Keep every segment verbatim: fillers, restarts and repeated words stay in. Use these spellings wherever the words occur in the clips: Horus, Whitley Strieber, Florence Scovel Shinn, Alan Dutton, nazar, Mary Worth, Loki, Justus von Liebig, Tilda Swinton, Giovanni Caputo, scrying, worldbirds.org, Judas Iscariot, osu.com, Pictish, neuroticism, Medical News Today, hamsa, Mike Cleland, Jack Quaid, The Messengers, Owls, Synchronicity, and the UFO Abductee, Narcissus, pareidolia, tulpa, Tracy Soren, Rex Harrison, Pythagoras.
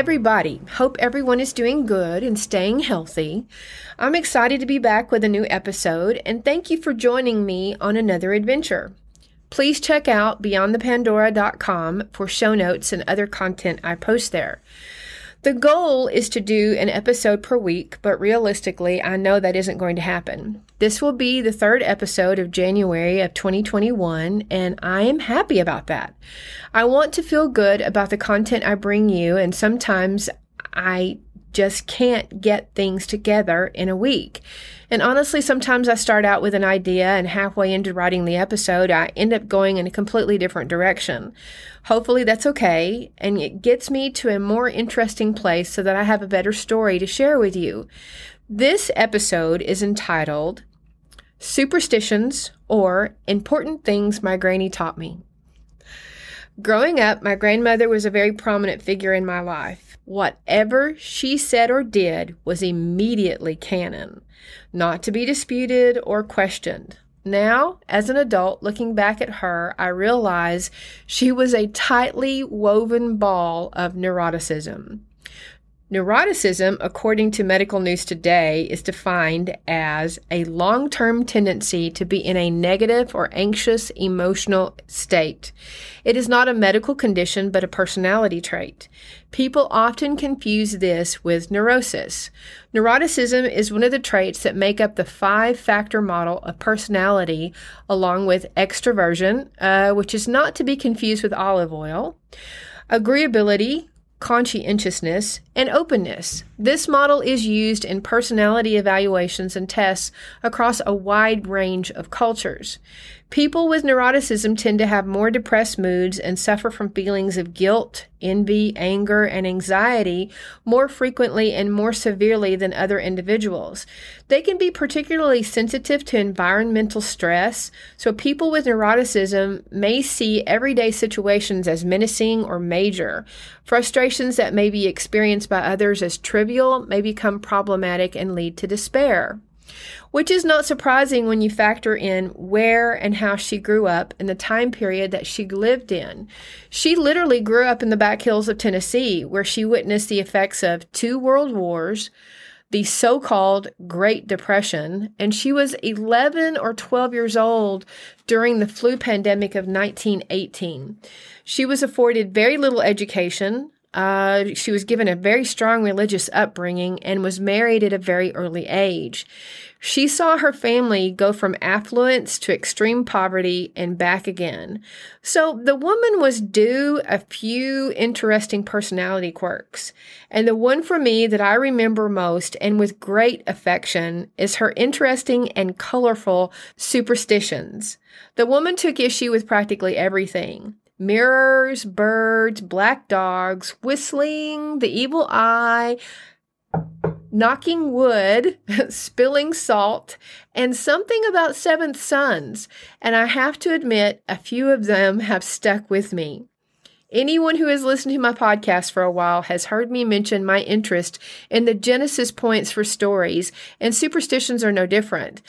everybody. Hope everyone is doing good and staying healthy. I'm excited to be back with a new episode, and thank you for joining me on another adventure. Please check out beyond the pandora dot com for show notes and other content I post there. The goal is to do an episode per week, but realistically, I know that isn't going to happen. This will be the third episode of January of twenty twenty-one, and I am happy about that. I want to feel good about the content I bring you, and sometimes I just can't get things together in a week. And honestly, sometimes I start out with an idea, and halfway into writing the episode, I end up going in a completely different direction. Hopefully that's okay, and it gets me to a more interesting place so that I have a better story to share with you. This episode is entitled Superstitions, or Important Things My Granny Taught Me. Growing up, my grandmother was a very prominent figure in my life. Whatever she said or did was immediately canon, not to be disputed or questioned. Now, as an adult, looking back at her, I realize she was a tightly woven ball of neuroticism. Neuroticism, according to Medical News Today, is defined as a long-term tendency to be in a negative or anxious emotional state. It is not a medical condition, but a personality trait. People often confuse this with neurosis. Neuroticism is one of the traits that make up the five-factor model of personality, along with extroversion, uh, which is not to be confused with olive oil, agreeability, conscientiousness, and openness. This model is used in personality evaluations and tests across a wide range of cultures. People with neuroticism tend to have more depressed moods and suffer from feelings of guilt, envy, anger, and anxiety more frequently and more severely than other individuals. They can be particularly sensitive to environmental stress, so people with neuroticism may see everyday situations as menacing or major. Frustrations that may be experienced by others as trivial may become problematic and lead to despair, which is not surprising when you factor in where and how she grew up and the time period that she lived in. She literally grew up in the back hills of Tennessee, where she witnessed the effects of two world wars, the so-called Great Depression, and she was eleven or twelve years old during the flu pandemic of nineteen eighteen. She was afforded very little education. Uh, she was given a very strong religious upbringing and was married at a very early age. She saw her family go from affluence to extreme poverty and back again. So the woman was due a few interesting personality quirks. And the one for me that I remember most and with great affection is her interesting and colorful superstitions. The woman took issue with practically everything. Mirrors, birds, black dogs, whistling, the evil eye, knocking wood, spilling salt, and something about seventh sons. And I have to admit, a few of them have stuck with me. Anyone who has listened to my podcast for a while has heard me mention my interest in the genesis points for stories, and superstitions are no different.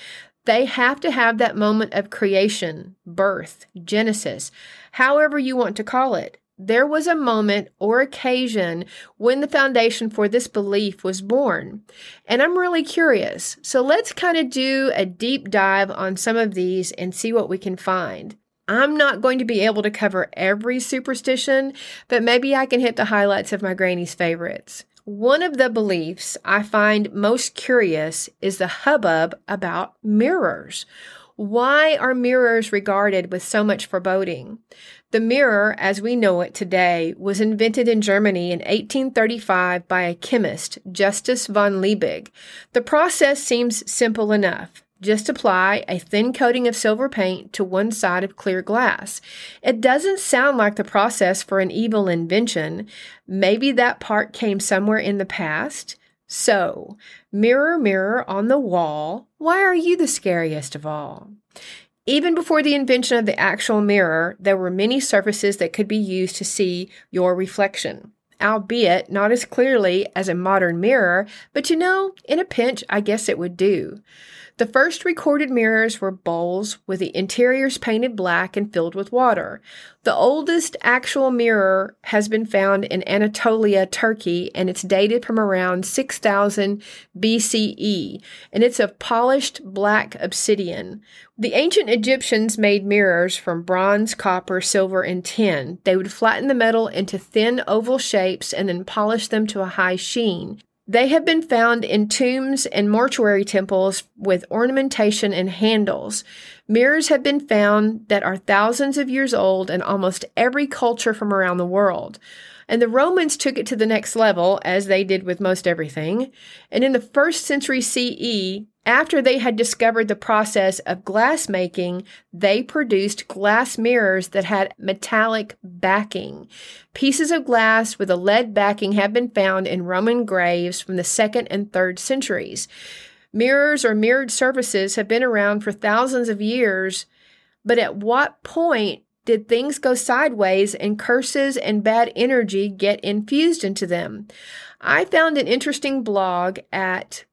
They have to have that moment of creation, birth, genesis, however you want to call it. There was a moment or occasion when the foundation for this belief was born. And I'm really curious. So let's kind of do a deep dive on some of these and see what we can find. I'm not going to be able to cover every superstition, but maybe I can hit the highlights of my granny's favorites. One of the beliefs I find most curious is the hubbub about mirrors. Why are mirrors regarded with so much foreboding? The mirror, as we know it today, was invented in Germany in eighteen thirty-five by a chemist, Justus von Liebig. The process seems simple enough. Just apply a thin coating of silver paint to one side of clear glass. It doesn't sound like the process for an evil invention. Maybe that part came somewhere in the past. So, mirror, mirror on the wall, why are you the scariest of all? Even before the invention of the actual mirror, there were many surfaces that could be used to see your reflection, albeit not as clearly as a modern mirror, but you know, in a pinch, I guess it would do. The first recorded mirrors were bowls with the interiors painted black and filled with water. The oldest actual mirror has been found in Anatolia, Turkey, and it's dated from around six thousand B C E, and it's of polished black obsidian. The ancient Egyptians made mirrors from bronze, copper, silver, and tin. They would flatten the metal into thin oval shapes and then polish them to a high sheen. They have been found in tombs and mortuary temples with ornamentation and handles. Mirrors have been found that are thousands of years old in almost every culture from around the world. And the Romans took it to the next level, as they did with most everything. And in the first century C E, after they had discovered the process of glass making, they produced glass mirrors that had metallic backing. Pieces of glass with a lead backing have been found in Roman graves from the second and third centuries. Mirrors or mirrored surfaces have been around for thousands of years, but at what point did things go sideways and curses and bad energy get infused into them? I found an interesting blog at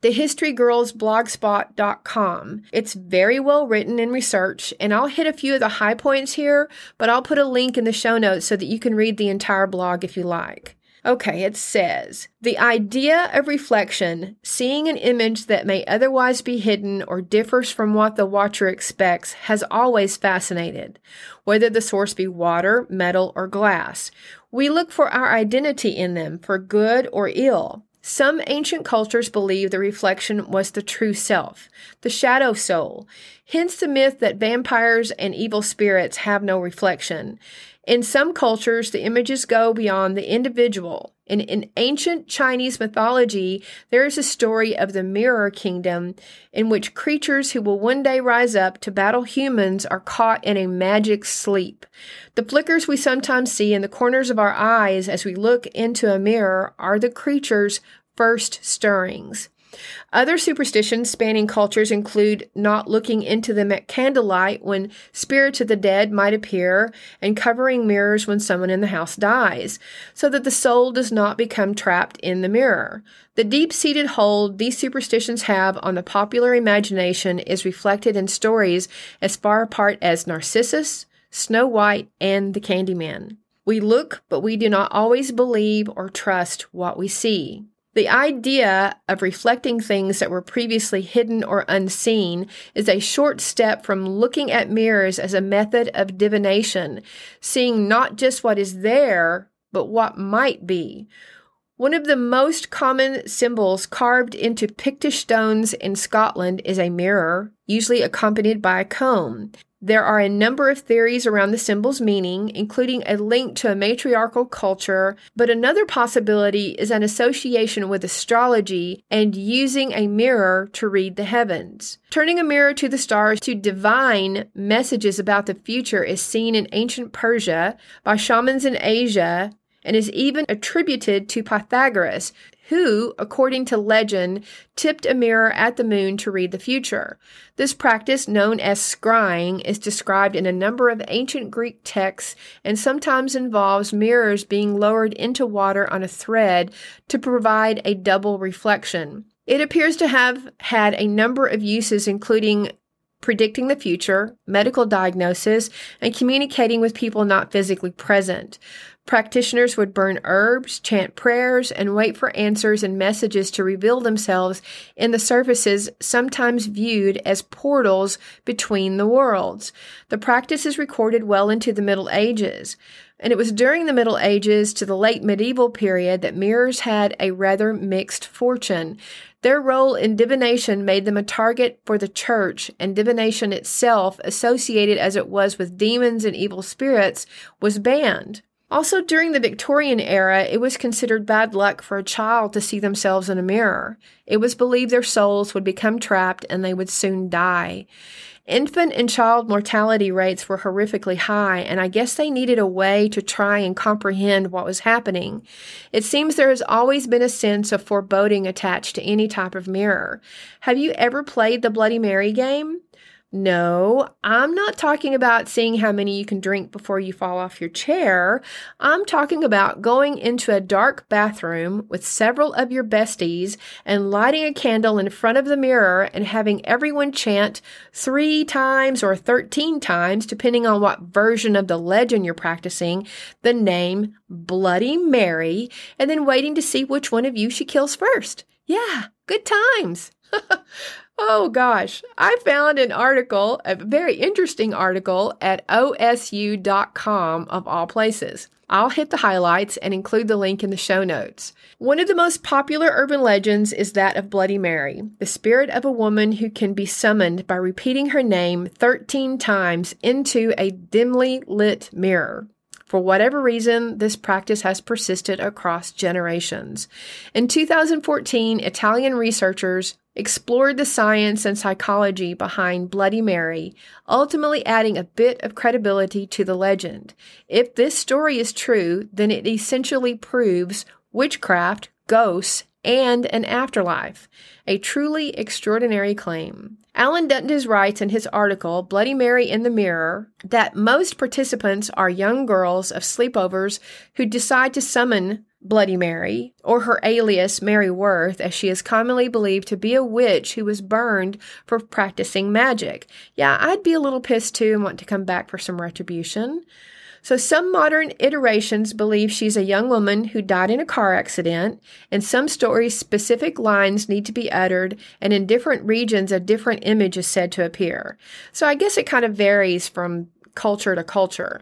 the history girls blogspot dot com. It's very well written and researched, and I'll hit a few of the high points here, but I'll put a link in the show notes so that you can read the entire blog if you like. Okay, it says, the idea of reflection, seeing an image that may otherwise be hidden or differs from what the watcher expects, has always fascinated, whether the source be water, metal, or glass. We look for our identity in them, for good or ill. Some ancient cultures believed the reflection was the true self, the shadow soul, hence the myth that vampires and evil spirits have no reflection. In some cultures, the images go beyond the individual. In, in ancient Chinese mythology, there is a story of the Mirror Kingdom in which creatures who will one day rise up to battle humans are caught in a magic sleep. The flickers we sometimes see in the corners of our eyes as we look into a mirror are the creature's first stirrings. Other superstitions spanning cultures include not looking into them at candlelight when spirits of the dead might appear, and covering mirrors when someone in the house dies, so that the soul does not become trapped in the mirror. The deep-seated hold these superstitions have on the popular imagination is reflected in stories as far apart as Narcissus, Snow White, and the Candyman. We look, but we do not always believe or trust what we see. The idea of reflecting things that were previously hidden or unseen is a short step from looking at mirrors as a method of divination, seeing not just what is there, but what might be. One of the most common symbols carved into Pictish stones in Scotland is a mirror, usually accompanied by a comb. There are a number of theories around the symbol's meaning, including a link to a matriarchal culture, but another possibility is an association with astrology and using a mirror to read the heavens. Turning a mirror to the stars to divine messages about the future is seen in ancient Persia, by shamans in Asia, and is even attributed to Pythagoras, who, according to legend, tipped a mirror at the moon to read the future. This practice, known as scrying, is described in a number of ancient Greek texts and sometimes involves mirrors being lowered into water on a thread to provide a double reflection. It appears to have had a number of uses, including predicting the future, medical diagnosis, and communicating with people not physically present. Practitioners would burn herbs, chant prayers, and wait for answers and messages to reveal themselves in the surfaces sometimes viewed as portals between the worlds. The practice is recorded well into the Middle Ages, and it was during the Middle Ages to the late medieval period that mirrors had a rather mixed fortune. Their role in divination made them a target for the church, and divination itself, associated as it was with demons and evil spirits, was banned. Also, during the Victorian era, it was considered bad luck for a child to see themselves in a mirror. It was believed their souls would become trapped and they would soon die. Infant and child mortality rates were horrifically high, and I guess they needed a way to try and comprehend what was happening. It seems there has always been a sense of foreboding attached to any type of mirror. Have you ever played the Bloody Mary game? No, I'm not talking about seeing how many you can drink before you fall off your chair. I'm talking about going into a dark bathroom with several of your besties and lighting a candle in front of the mirror and having everyone chant three times or thirteen times, depending on what version of the legend you're practicing, the name Bloody Mary, and then waiting to see which one of you she kills first. Yeah, good times. Oh gosh, I found an article, a very interesting article at O S U dot com of all places. I'll hit the highlights and include the link in the show notes. One of the most popular urban legends is that of Bloody Mary, the spirit of a woman who can be summoned by repeating her name thirteen times into a dimly lit mirror. For whatever reason, this practice has persisted across generations. In two thousand fourteen, Italian researchers explored the science and psychology behind Bloody Mary, ultimately adding a bit of credibility to the legend. If this story is true, then it essentially proves witchcraft, ghosts, and an afterlife. A truly extraordinary claim. Alan Dutton writes in his article, Bloody Mary in the Mirror, that most participants are young girls of sleepovers who decide to summon Bloody Mary, or her alias Mary Worth, as she is commonly believed to be a witch who was burned for practicing magic. Yeah, I'd be a little pissed too and want to come back for some retribution. So some modern iterations believe she's a young woman who died in a car accident. In some stories, specific lines need to be uttered, and in different regions, a different image is said to appear. So I guess it kind of varies from culture to culture.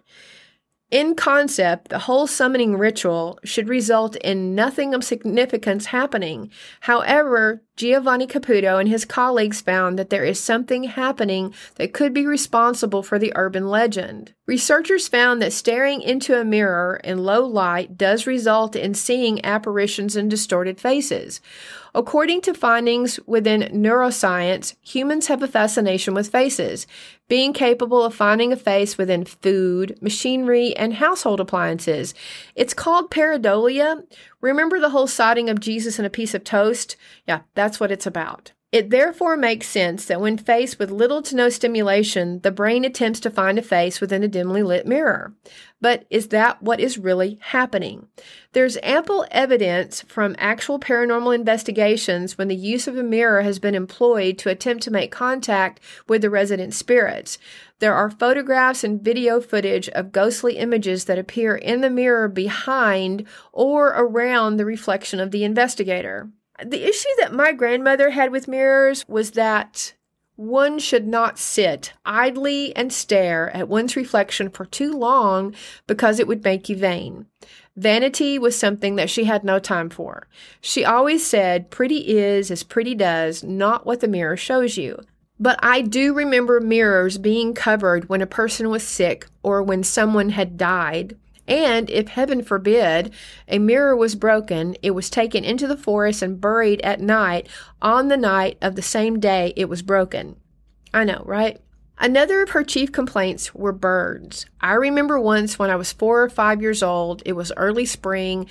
In concept, the whole summoning ritual should result in nothing of significance happening. However, Giovanni Caputo and his colleagues found that there is something happening that could be responsible for the urban legend. Researchers found that staring into a mirror in low light does result in seeing apparitions and distorted faces. According to findings within neuroscience, humans have a fascination with faces, being capable of finding a face within food, machinery, and household appliances. It's called pareidolia. Remember the whole sighting of Jesus in a piece of toast? Yeah, that's what it's about. It therefore makes sense that when faced with little to no stimulation, the brain attempts to find a face within a dimly lit mirror. But is that what is really happening? There's ample evidence from actual paranormal investigations when the use of a mirror has been employed to attempt to make contact with the resident spirits. There are photographs and video footage of ghostly images that appear in the mirror behind or around the reflection of the investigator. The issue that my grandmother had with mirrors was that one should not sit idly and stare at one's reflection for too long because it would make you vain. Vanity was something that she had no time for. She always said, pretty is as pretty does, not what the mirror shows you. But I do remember mirrors being covered when a person was sick or when someone had died. And if, heaven forbid, a mirror was broken, it was taken into the forest and buried at night on the night of the same day it was broken. I know, right? Another of her chief complaints were birds. I remember once when I was four or five years old, it was early spring,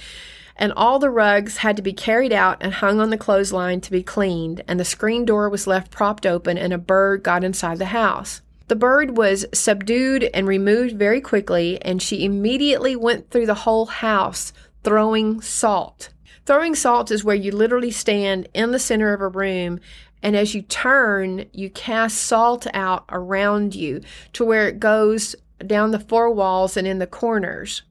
and all the rugs had to be carried out and hung on the clothesline to be cleaned, and the screen door was left propped open and a bird got inside the house. The bird was subdued and removed very quickly, and she immediately went through the whole house throwing salt. Throwing salt is where you literally stand in the center of a room, and as you turn, you cast salt out around you to where it goes down the four walls and in the corners.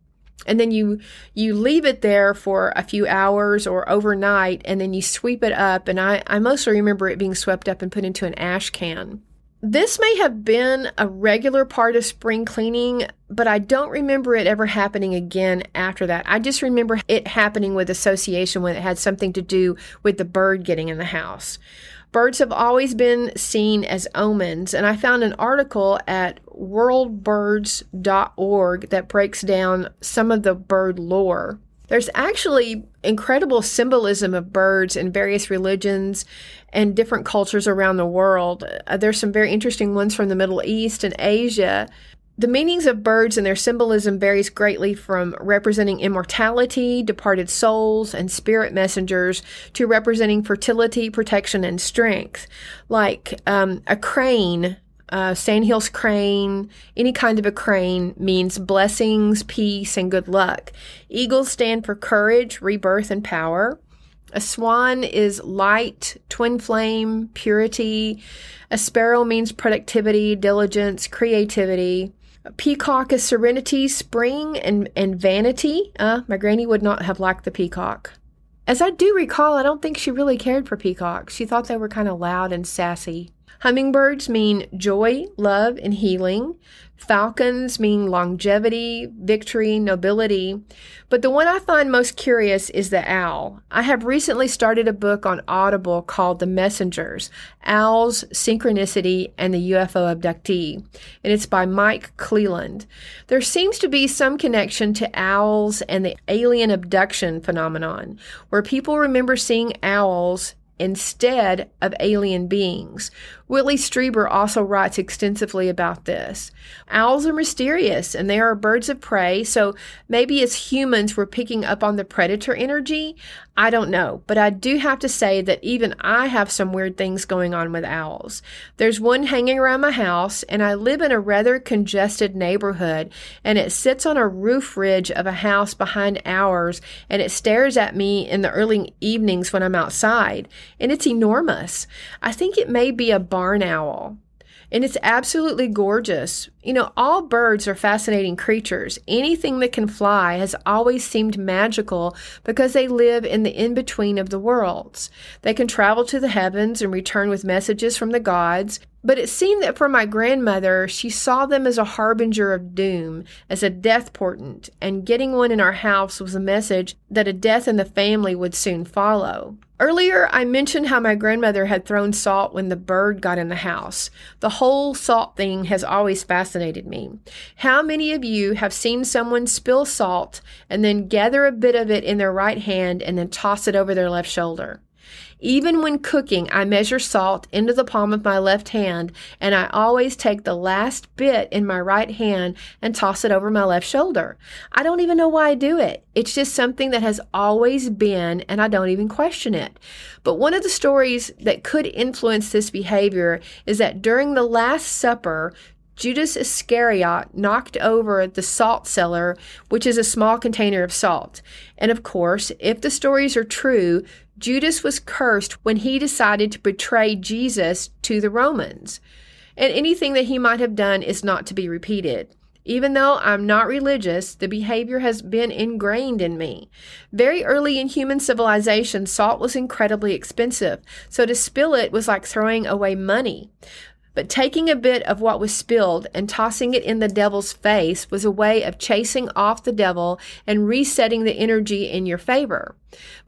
And then you you leave it there for a few hours or overnight, and then you sweep it up. And I, I mostly remember it being swept up and put into an ash can. This may have been a regular part of spring cleaning, but I don't remember it ever happening again after that. I just remember it happening with association when it had something to do with the bird getting in the house. Birds have always been seen as omens, and I found an article at world birds dot org that breaks down some of the bird lore. There's actually incredible symbolism of birds in various religions and different cultures around the world. There's some very interesting ones from the Middle East and Asia. The meanings of birds and their symbolism varies greatly from representing immortality, departed souls, and spirit messengers to representing fertility, protection, and strength. Like um, a crane Uh, sandhills crane, any kind of a crane, means blessings, peace, and good luck. Eagles stand for courage, rebirth, and power. A swan is light, twin flame, purity. A sparrow means productivity, diligence, creativity. A peacock is serenity, spring, and, and vanity. Uh, my granny would not have liked the peacock. As I do recall, I don't think she really cared for peacocks. She thought they were kind of loud and sassy. Hummingbirds mean joy, love, and healing. Falcons mean longevity, victory, nobility. But the one I find most curious is the owl. I have recently started a book on Audible called The Messengers, Owls, Synchronicity, and the U F O Abductee, and it's by Mike Cleland. There seems to be some connection to owls and the alien abduction phenomenon, where people remember seeing owls instead of alien beings. Whitley Strieber also writes extensively about this. Owls are mysterious, and they are birds of prey, so maybe as humans we're picking up on the predator energy. I don't know, but I do have to say that even I have some weird things going on with owls. There's one hanging around my house, and I live in a rather congested neighborhood, and it sits on a roof ridge of a house behind ours, and it stares at me in the early evenings when I'm outside, and it's enormous. I think it may be a barn owl, and it's absolutely gorgeous. You know, all birds are fascinating creatures. Anything that can fly has always seemed magical because they live in the in-between of the worlds. They can travel to the heavens and return with messages from the gods. But it seemed that for my grandmother, she saw them as a harbinger of doom, as a death portent, and getting one in our house was a message that a death in the family would soon follow. Earlier, I mentioned how my grandmother had thrown salt when the bird got in the house. The whole salt thing has always fascinated me. How many of you have seen someone spill salt and then gather a bit of it in their right hand and then toss it over their left shoulder? Even when cooking, I measure salt into the palm of my left hand, and I always take the last bit in my right hand and toss it over my left shoulder. I don't even know why I do it. It's just something that has always been, and I don't even question it. But one of the stories that could influence this behavior is that during the Last Supper, Judas Iscariot knocked over the salt cellar, which is a small container of salt. And of course, if the stories are true, Judas was cursed when he decided to betray Jesus to the Romans. And anything that he might have done is not to be repeated. Even though I'm not religious, the behavior has been ingrained in me. Very early in human civilization, salt was incredibly expensive, so to spill it was like throwing away money. But taking a bit of what was spilled and tossing it in the devil's face was a way of chasing off the devil and resetting the energy in your favor.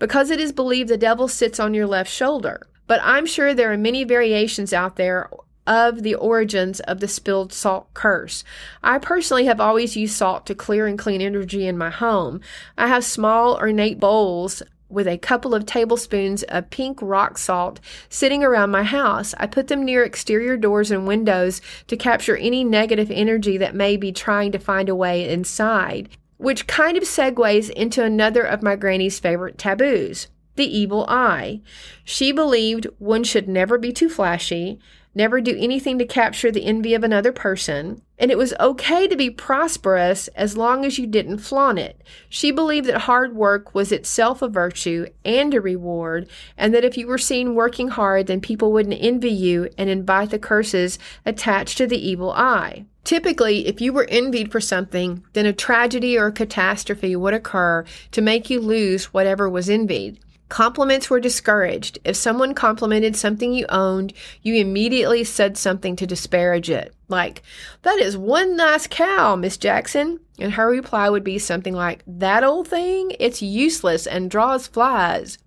Because it is believed the devil sits on your left shoulder. But I'm sure there are many variations out there of the origins of the spilled salt curse. I personally have always used salt to clear and clean energy in my home. I have small ornate bowls with a couple of tablespoons of pink rock salt sitting around my house. I put them near exterior doors and windows to capture any negative energy that may be trying to find a way inside, which kind of segues into another of my granny's favorite taboos, the evil eye. She believed one should never be too flashy, never do anything to capture the envy of another person, and it was okay to be prosperous as long as you didn't flaunt it. She believed that hard work was itself a virtue and a reward, and that if you were seen working hard, then people wouldn't envy you and invite the curses attached to the evil eye. Typically, if you were envied for something, then a tragedy or a catastrophe would occur to make you lose whatever was envied. Compliments were discouraged. If someone complimented something you owned, you immediately said something to disparage it. Like, "That is one nice cow, Miss Jackson." And her reply would be something like, "That old thing? It's useless and draws flies."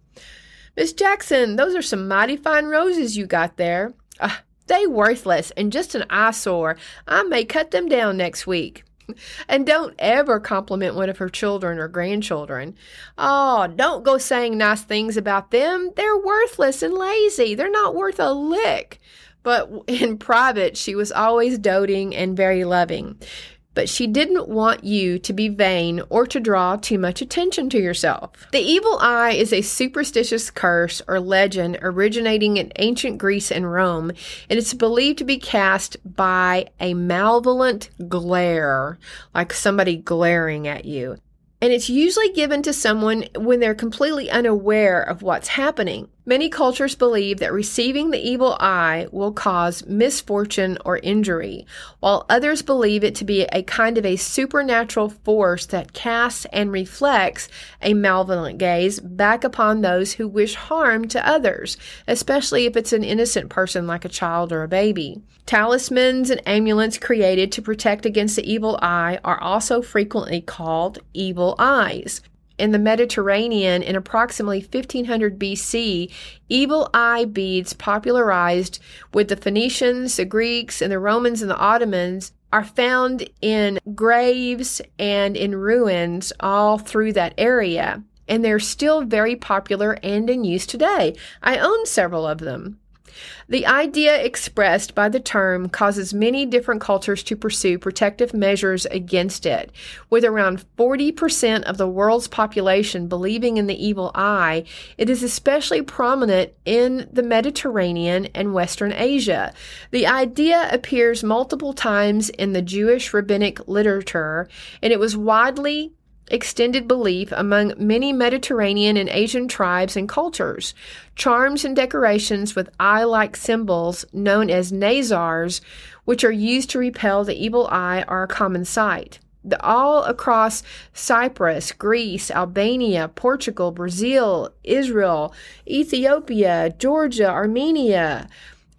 "Miss Jackson, those are some mighty fine roses you got there." "Ugh, they worthless and just an eyesore. I may cut them down next week." And don't ever compliment one of her children or grandchildren. "Oh, don't go saying nice things about them. They're worthless and lazy. They're not worth a lick." But in private, she was always doting and very loving. but she didn't want you to be vain or to draw too much attention to yourself. The evil eye is a superstitious curse or legend originating in ancient Greece and Rome, and it's believed to be cast by a malevolent glare, like somebody glaring at you. And it's usually given to someone when they're completely unaware of what's happening. Many cultures believe that receiving the evil eye will cause misfortune or injury, while others believe it to be a kind of a supernatural force that casts and reflects a malevolent gaze back upon those who wish harm to others, especially if it's an innocent person like a child or a baby. Talismans and amulets created to protect against the evil eye are also frequently called evil eyes. In the Mediterranean, in approximately fifteen hundred B C, evil eye beads popularized with the Phoenicians, the Greeks, and the Romans and the Ottomans are found in graves and in ruins all through that area. And they're still very popular and in use today. I own several of them. The idea expressed by the term causes many different cultures to pursue protective measures against it, with around forty percent of the world's population believing in the evil eye. It is especially prominent in the Mediterranean and Western Asia. The idea appears multiple times in the Jewish rabbinic literature, and it was widely extended belief among many Mediterranean and Asian tribes and cultures. Charms and decorations with eye-like symbols, known as nazars, which are used to repel the evil eye, are a common sight. The, all across Cyprus, Greece, Albania, Portugal, Brazil, Israel, Ethiopia, Georgia, Armenia,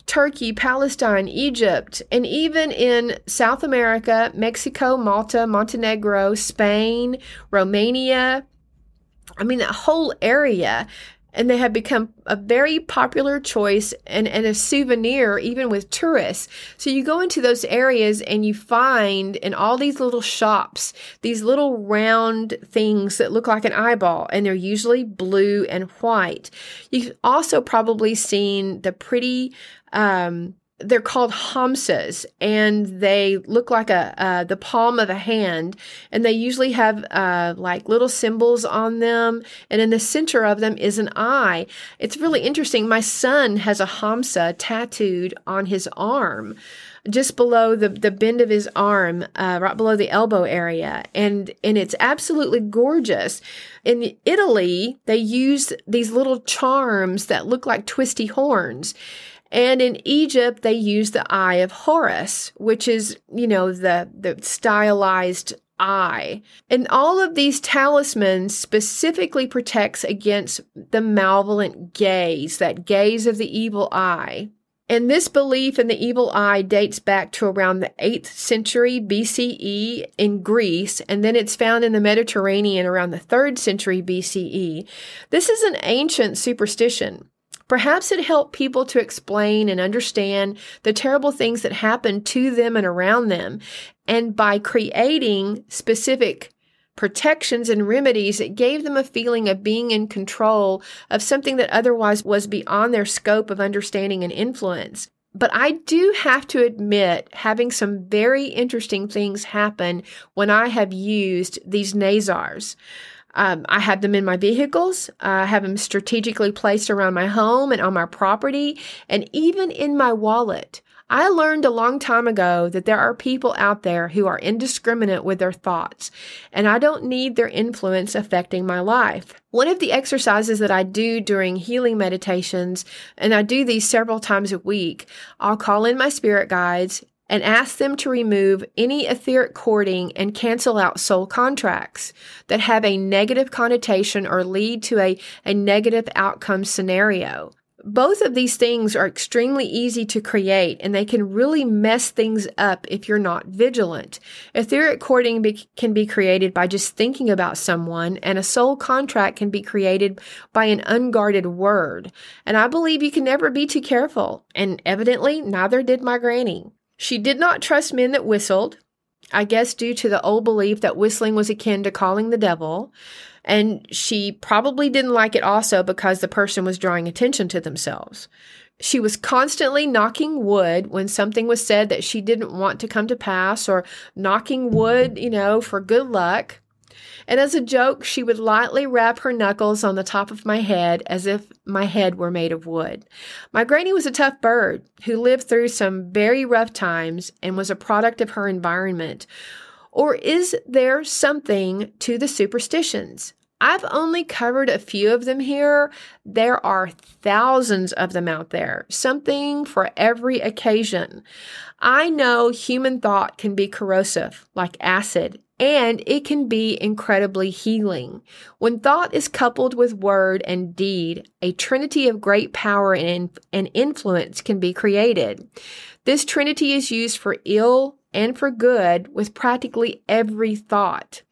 Turkey, Palestine, Egypt, and even in South America, Mexico, Malta, Montenegro, Spain, Romania, I mean, that whole area. And they have become a very popular choice and, and a souvenir even with tourists. So you go into those areas and you find in all these little shops, these little round things that look like an eyeball, and they're usually blue and white. You've also probably seen the pretty, um, they're called hamsas, and they look like a uh, the palm of a hand, and they usually have uh, like little symbols on them, and in the center of them is an eye. It's really interesting. My son has a hamsa tattooed on his arm, just below the, the bend of his arm, uh, right below the elbow area. And, and it's absolutely gorgeous. In Italy, they use these little charms that look like twisty horns. And in Egypt, they use the Eye of Horus, which is, you know, the, the stylized eye. And all of these talismans specifically protects against the malevolent gaze, that gaze of the evil eye. And this belief in the evil eye dates back to around the eighth century B C E in Greece, and then it's found in the Mediterranean around the third century B C E. This is an ancient superstition. Perhaps it helped people to explain and understand the terrible things that happened to them and around them. And by creating specific protections and remedies, it gave them a feeling of being in control of something that otherwise was beyond their scope of understanding and influence. But I do have to admit, having some very interesting things happen when I have used these nazars. Um, I have them in my vehicles, I have them strategically placed around my home and on my property, and even in my wallet. I learned a long time ago that there are people out there who are indiscriminate with their thoughts, and I don't need their influence affecting my life. One of the exercises that I do during healing meditations, and I do these several times a week, I'll call in my spirit guides and ask them to remove any etheric cording and cancel out soul contracts that have a negative connotation or lead to a, a negative outcome scenario. Both of these things are extremely easy to create, and they can really mess things up if you're not vigilant. Etheric cording be- can be created by just thinking about someone, and a soul contract can be created by an unguarded word. And I believe you can never be too careful, and evidently neither did my granny. She did not trust men that whistled, I guess due to the old belief that whistling was akin to calling the devil, and she probably didn't like it also because the person was drawing attention to themselves. She was constantly knocking wood when something was said that she didn't want to come to pass, or knocking wood, you know, for good luck. And as a joke, she would lightly rap her knuckles on the top of my head as if my head were made of wood. My granny was a tough bird who lived through some very rough times and was a product of her environment. Or is there something to the superstitions? I've only covered a few of them here. There are thousands of them out there, something for every occasion. I know human thought can be corrosive, like acid, and it can be incredibly healing. When thought is coupled with word and deed, a trinity of great power and influence can be created. This trinity is used for ill and for good with practically every thought.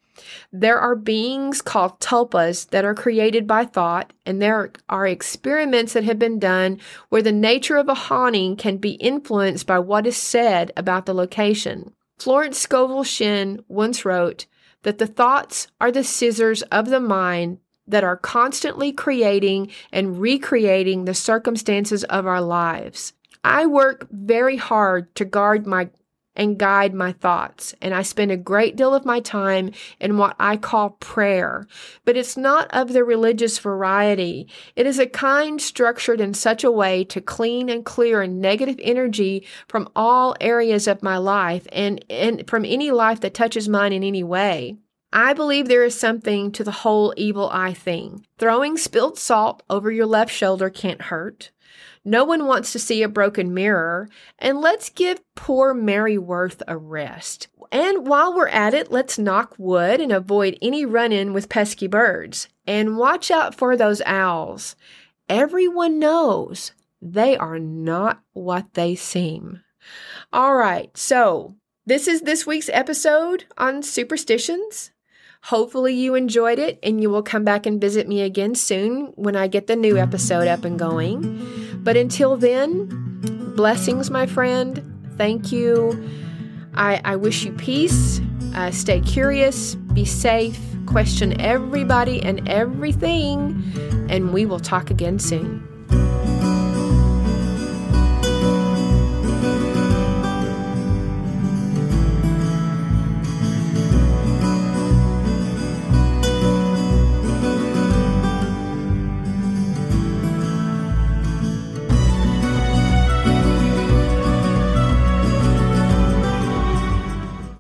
There are beings called tulpas that are created by thought, and there are experiments that have been done where the nature of a haunting can be influenced by what is said about the location. Florence Scovel Shinn once wrote that the thoughts are the scissors of the mind that are constantly creating and recreating the circumstances of our lives. I work very hard to guard my and guide my thoughts, and I spend a great deal of my time in what I call prayer, but it's not of the religious variety. It is a kind structured in such a way to clean and clear negative energy from all areas of my life and, and from any life that touches mine in any way. I believe there is something to the whole evil eye thing. Throwing spilled salt over your left shoulder can't hurt. No one wants to see a broken mirror, and let's give poor Mary Worth a rest. And while we're at it, let's knock wood and avoid any run-in with pesky birds. And watch out for those owls. Everyone knows they are not what they seem. All right, so this is this week's episode on superstitions. Hopefully you enjoyed it, and you will come back and visit me again soon when I get the new episode up and going. But until then, blessings, my friend. Thank you. I, I wish you peace. Uh, stay curious. Be safe. Question everybody and everything. And we will talk again soon.